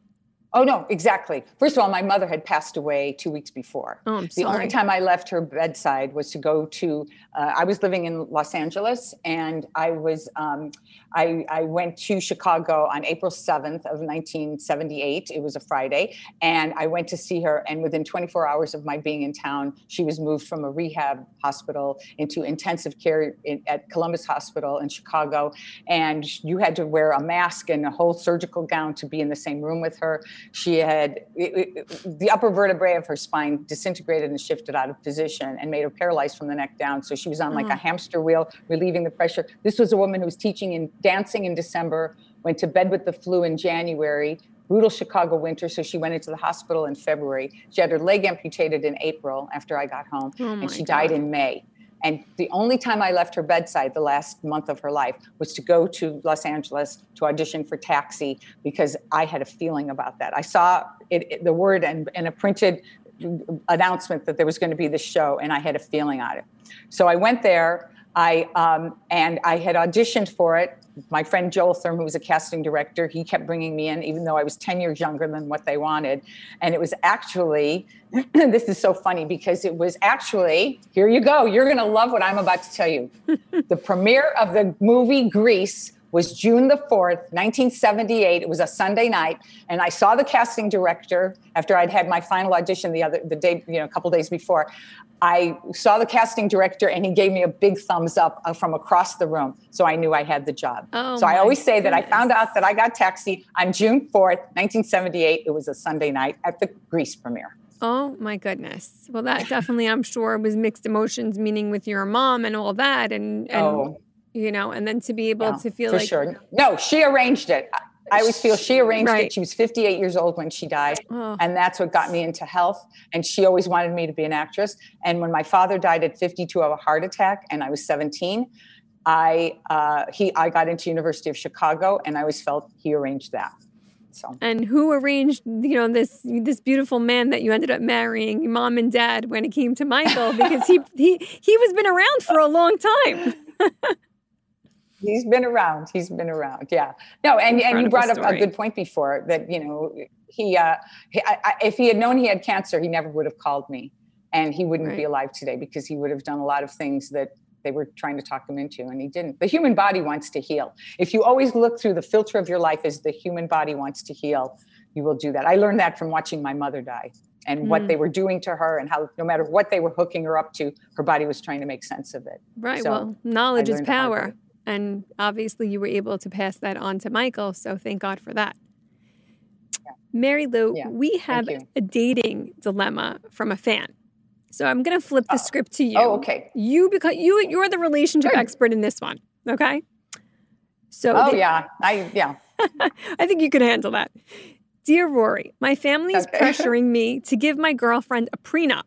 Oh, no, exactly. First of all, my mother had passed away two weeks before. Oh, I'm sorry. The only time I left her bedside was to go to, uh, I was living in Los Angeles, and I was, um, I, I went to Chicago on April seventh of nineteen seventy-eight. It was a Friday. And I went to see her. And within twenty-four hours of my being in town, she was moved from a rehab hospital into intensive care in, at Columbus Hospital in Chicago. And you had to wear a mask and a whole surgical gown to be in the same room with her. She had it, it, the upper vertebrae of her spine disintegrated and shifted out of position and made her paralyzed from the neck down. So she was on mm-hmm. like a hamster wheel, relieving the pressure. This was a woman who was teaching in dancing in December, went to bed with the flu in January, brutal Chicago winter. So she went into the hospital in February. She had her leg amputated in April after I got home, oh and she God. died in May. And the only time I left her bedside the last month of her life was to go to Los Angeles to audition for Taxi, because I had a feeling about that. I saw it, it, the word and, and a printed announcement that there was going to be this show, and I had a feeling on it. So I went there, I um, and I had auditioned for it. My friend Joel Thurm, who was a casting director, he kept bringing me in, even though I was ten years younger than what they wanted. And it was actually, this is so funny, because it was actually, here you go. You're going to love what I'm about to tell you. The premiere of the movie Grease was June the fourth, nineteen seventy-eight. It was a Sunday night. And I saw the casting director after I'd had my final audition the other the day, you know, a couple days before. I saw the casting director, and he gave me a big thumbs up from across the room. So I knew I had the job. Oh so I always say goodness. that I found out that I got Taxi on June fourth, nineteen seventy-eight. It was a Sunday night at the Grease premiere. Oh, my goodness. Well, that definitely, I'm sure, was mixed emotions, meaning with your mom and all that. And, and oh. you know, and then to be able yeah, to feel for like... sure. No, she arranged it. I always feel she arranged right. it. She was fifty-eight years old when she died. Oh. And that's what got me into health. And she always wanted me to be an actress. And when my father died at fifty-two of a heart attack, and I was seventeen, I uh, he I got into University of Chicago, and I always felt he arranged that. So. And who arranged, you know, this this beautiful man that you ended up marrying, your mom and dad, when it came to Michael, because he he he was been around for a long time. He's been around. He's been around. Yeah. No, and, and you brought up a good point before that, you know, he, uh, he I, I, if he had known he had cancer, he never would have called me, and he wouldn't right. be alive today, because he would have done a lot of things that they were trying to talk him into, and he didn't. The human body wants to heal. If you always look through the filter of your life as the human body wants to heal, you will do that. I learned that from watching my mother die and mm. what they were doing to her, and how no matter what they were hooking her up to, her body was trying to make sense of it. Right. So well, knowledge is power. And obviously you were able to pass that on to Michael, so thank God for that. Yeah. Mary Lou, yeah. we have a dating dilemma from a fan. So I'm going to flip the oh. script to you. Oh, okay. You because you you're the relationship sure. expert in this one, okay? So Oh they, yeah. I yeah. I think you can handle that. Dear Rory, my family's okay. pressuring me to give my girlfriend a prenup.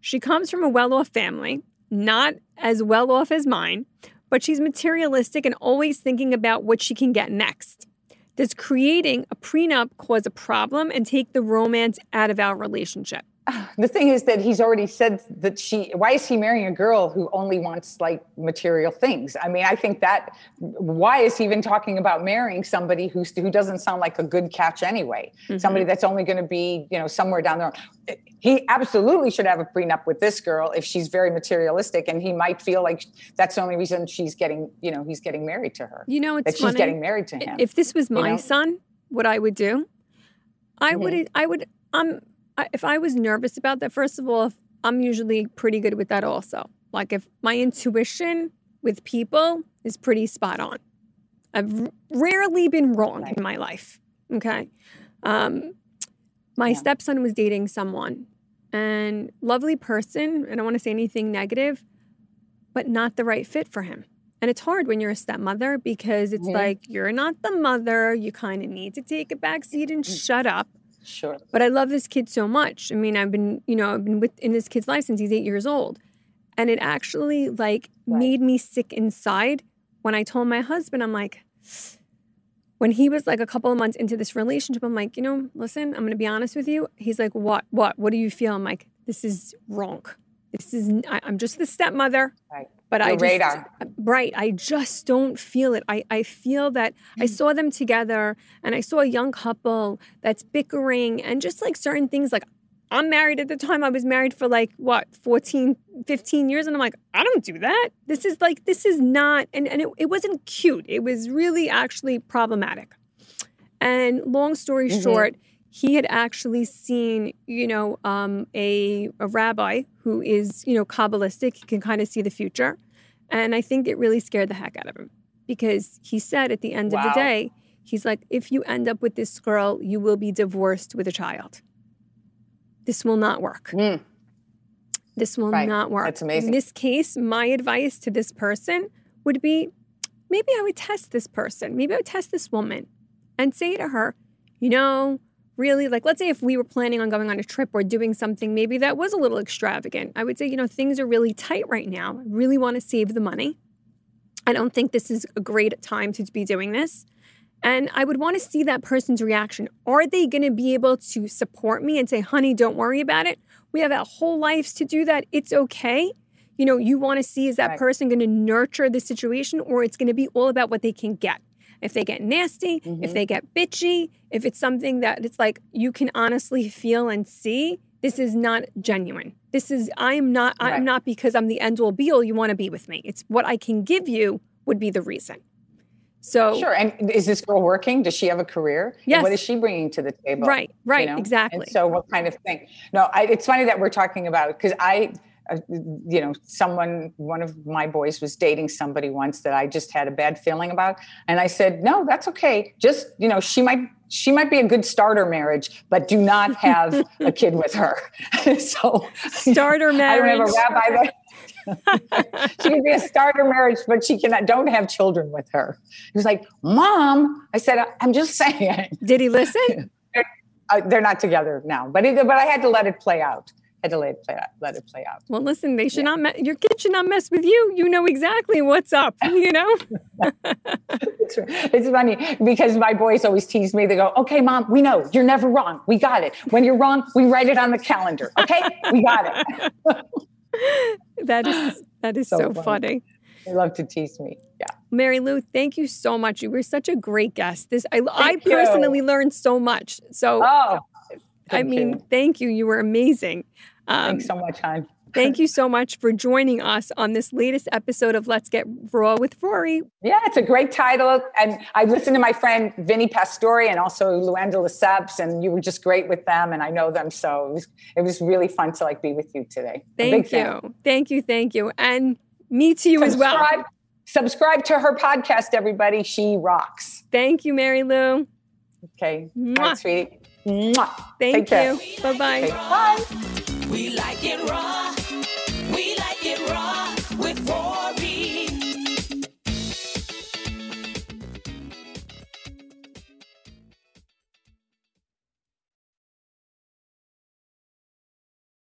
She comes from a well-off family, not as well-off as mine, but she's materialistic and always thinking about what she can get next. Does creating a prenup cause a problem and take the romance out of our relationship? The thing is that he's already said that she, why is he marrying a girl who only wants like material things? I mean, I think that, why is he even talking about marrying somebody who's, who doesn't sound like a good catch anyway? Mm-hmm. Somebody that's only going to be, you know, somewhere down the road. He absolutely should have a prenup with this girl if she's very materialistic, and he might feel like that's the only reason she's getting, you know, he's getting married to her. You know, it's that funny. She's getting married to him. If this was my you know? son, what I would do, I mm-hmm. would, I would, um, I, if I was nervous about that, first of all, I'm usually pretty good with that also. Like if my intuition with people is pretty spot on. I've r- rarely been wrong right. in my life, okay? Um, my yeah. stepson was dating someone, and lovely person, I don't want to say anything negative, but not the right fit for him. And it's hard when you're a stepmother, because it's mm-hmm. like, you're not the mother, you kind of need to take a back seat and mm. shut up. Sure. But I love this kid so much. I mean, I've been, you know, I've been with, in this kid's life since he's eight years old. And it actually, like, right. made me sick inside when I told my husband, I'm like, when he was, like, a couple of months into this relationship, I'm like, you know, listen, I'm going to be honest with you. He's like, what, what, what do you feel? I'm like, this is wrong. This is, I, I'm just the stepmother. Right. But Your I just, radar. Right. I just don't feel it. I, I feel that mm-hmm. I saw them together and I saw a young couple that's bickering and just like certain things. Like I'm married at the time. I was married for like, what, fourteen, fifteen years. And I'm like, I don't do that. This is like, this is not. And, and it, it wasn't cute. It was really actually problematic. And long story mm-hmm. short, he had actually seen, you know, um, a, a rabbi who is, you know, Kabbalistic. He can kind of see the future. And I think it really scared the heck out of him because he said at the end wow. of the day, he's like, if you end up with this girl, you will be divorced with a child. This will not work. Mm. This will right. not work. That's amazing. In this case, my advice to this person would be, maybe I would test this person. Maybe I would test this woman and say to her, you know, really, like, let's say if we were planning on going on a trip or doing something, maybe that was a little extravagant. I would say, you know, things are really tight right now. I really want to save the money. I don't think this is a great time to be doing this. And I would want to see that person's reaction. Are they going to be able to support me and say, honey, don't worry about it. We have our whole lives to do that. It's okay. You know, you want to see, is that right. person going to nurture the situation, or it's going to be all about what they can get. If they get nasty, mm-hmm. if they get bitchy, if it's something that it's like you can honestly feel and see, this is not genuine. This is, I am not, I am right. not because I'm the end all be all you want to be with me. It's what I can give you would be the reason. So. Sure. And is this girl working? Does she have a career? Yes. And what is she bringing to the table? Right. Right. You know? Exactly. And so what kind of thing? No, I, it's funny that we're talking about it because I, Uh, you know, someone, one of my boys was dating somebody once that I just had a bad feeling about. And I said, no, that's okay. Just, you know, she might, she might be a good starter marriage, but do not have a kid with her. So starter marriage. I don't have a rabbi that she can be a starter marriage, but she cannot, don't have children with her. He was like, Mom, I said, I'm just saying. Did he listen? they're, uh, they're not together now, but, it, but I had to let it play out. I had to let it play out. Let it play out. Well, listen, they should yeah. not. Me- your kid should not mess with you. You know exactly what's up. You know. It's, it's funny because my boys always tease me. They go, "Okay, Mom, we know you're never wrong. We got it. When you're wrong, we write it on the calendar. Okay, we got it." That is that is so, so funny. funny. They love to tease me. Yeah. Mary Lou, thank you so much. You were such a great guest. This I, I personally learned so much. So. Oh. Thank I mean, you. thank you. You were amazing. Um, Thanks so much, hon. Thank you so much for joining us on this latest episode of Let's Get Raw with Rory. Yeah, it's a great title. And I listened to my friend Vinny Pastore and also Luanda Lesseps, and you were just great with them, and I know them. So it was, it was really fun to like be with you today. Thank you. Fan. Thank you. Thank you. And me to you subscribe, as well. Subscribe to her podcast, everybody. She rocks. Thank you, Mary Lou. Okay. Mwah. All right, sweetie. Thank you. Bye-bye. Bye. We like it raw. We like it raw with Rory.